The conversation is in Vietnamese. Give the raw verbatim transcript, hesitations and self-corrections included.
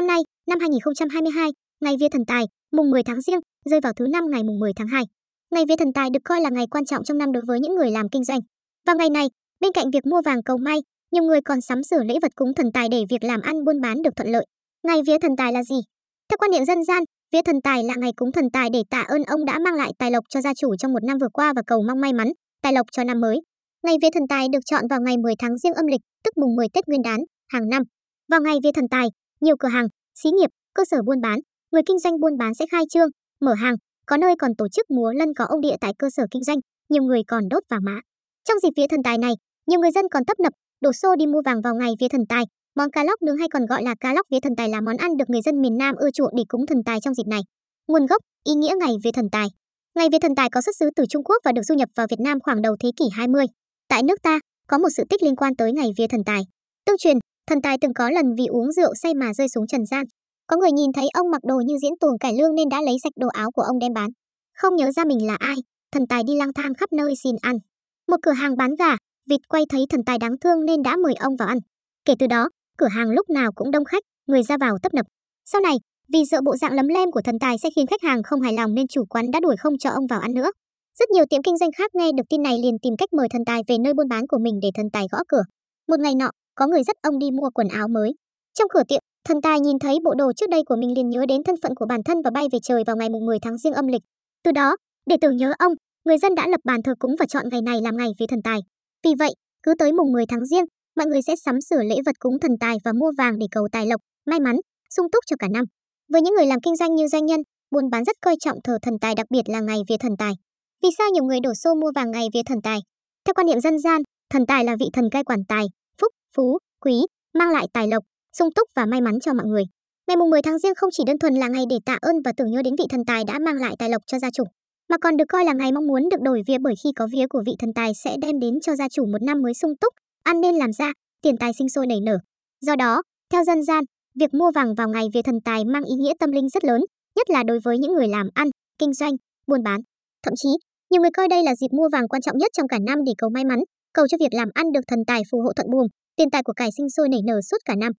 Năm nay, năm hai nghìn không trăm hai mươi hai, ngày vía thần tài, mùng mười tháng Giêng, rơi vào thứ năm ngày mùng mười tháng hai. Ngày vía thần tài được coi là ngày quan trọng trong năm đối với những người làm kinh doanh. Vào ngày này, bên cạnh việc mua vàng cầu may, nhiều người còn sắm sửa lễ vật cúng thần tài để việc làm ăn buôn bán được thuận lợi. Ngày vía thần tài là gì? Theo quan niệm dân gian, vía thần tài là ngày cúng thần tài để tạ ơn ông đã mang lại tài lộc cho gia chủ trong một năm vừa qua và cầu mong may mắn, tài lộc cho năm mới. Ngày vía thần tài được chọn vào ngày mười tháng Giêng âm lịch, tức mùng mười Tết Nguyên Đán, hàng năm. Vào ngày vía thần tài, nhiều cửa hàng, xí nghiệp, cơ sở buôn bán, người kinh doanh buôn bán sẽ khai trương, mở hàng, có nơi còn tổ chức múa lân có ông địa tại cơ sở kinh doanh, nhiều người còn đốt vàng mã. Trong dịp vía thần tài này, nhiều người dân còn tấp nập đổ xô đi mua vàng vào ngày vía thần tài. Món cá lóc nướng hay còn gọi là cá lóc vía thần tài là món ăn được người dân miền Nam ưa chuộng để cúng thần tài trong dịp này. Nguồn gốc, ý nghĩa ngày vía thần tài. Ngày vía thần tài có xuất xứ từ Trung Quốc và được du nhập vào Việt Nam khoảng đầu thế kỷ hai mươi. Tại nước ta, có một sự tích liên quan tới ngày vía thần tài. Tương truyền, thần tài từng có lần vì uống rượu say mà rơi xuống trần gian. Có người nhìn thấy ông mặc đồ như diễn tuồng cải lương nên đã lấy sạch đồ áo của ông đem bán. Không nhớ ra mình là ai, thần tài đi lang thang khắp nơi xin ăn. Một cửa hàng bán gà, vịt quay thấy thần tài đáng thương nên đã mời ông vào ăn. Kể từ đó, cửa hàng lúc nào cũng đông khách, người ra vào tấp nập. Sau này, vì sợ bộ dạng lấm lem của thần tài sẽ khiến khách hàng không hài lòng nên chủ quán đã đuổi không cho ông vào ăn nữa. Rất nhiều tiệm kinh doanh khác nghe được tin này liền tìm cách mời thần tài về nơi buôn bán của mình để thần tài gõ cửa. Một ngày nọ, có người dắt ông đi mua quần áo mới. Trong cửa tiệm, thần tài nhìn thấy bộ đồ trước đây của mình liền nhớ đến thân phận của bản thân và bay về trời vào ngày mười tháng Giêng âm lịch. Từ đó, để tưởng nhớ ông, người dân đã lập bàn thờ cúng và chọn ngày này làm ngày vía thần tài. Vì vậy, cứ tới mùng mười tháng Giêng, mọi người sẽ sắm sửa lễ vật cúng thần tài và mua vàng để cầu tài lộc, may mắn, sung túc cho cả năm. Với những người làm kinh doanh như doanh nhân, buôn bán rất coi trọng thờ thần tài, đặc biệt là ngày vía thần tài. Vì sao nhiều người đổ xô mua vàng ngày vía thần tài? Theo quan niệm dân gian, thần tài là vị thần cai quản tài, phúc, phú, quý, mang lại tài lộc, sung túc và may mắn cho mọi người. Ngày mùng mười tháng Giêng không chỉ đơn thuần là ngày để tạ ơn và tưởng nhớ đến vị thần tài đã mang lại tài lộc cho gia chủ, mà còn được coi là ngày mong muốn được đổi vía, bởi khi có vía của vị thần tài sẽ đem đến cho gia chủ một năm mới sung túc, ăn nên làm ra, tiền tài sinh sôi nảy nở. Do đó, theo dân gian, việc mua vàng vào ngày vía thần tài mang ý nghĩa tâm linh rất lớn, nhất là đối với những người làm ăn, kinh doanh, buôn bán. Thậm chí, nhiều người coi đây là dịp mua vàng quan trọng nhất trong cả năm để cầu may mắn, cầu cho việc làm ăn được thần tài phù hộ thuận buồm, tiền tài của cải sinh sôi nảy nở suốt cả năm.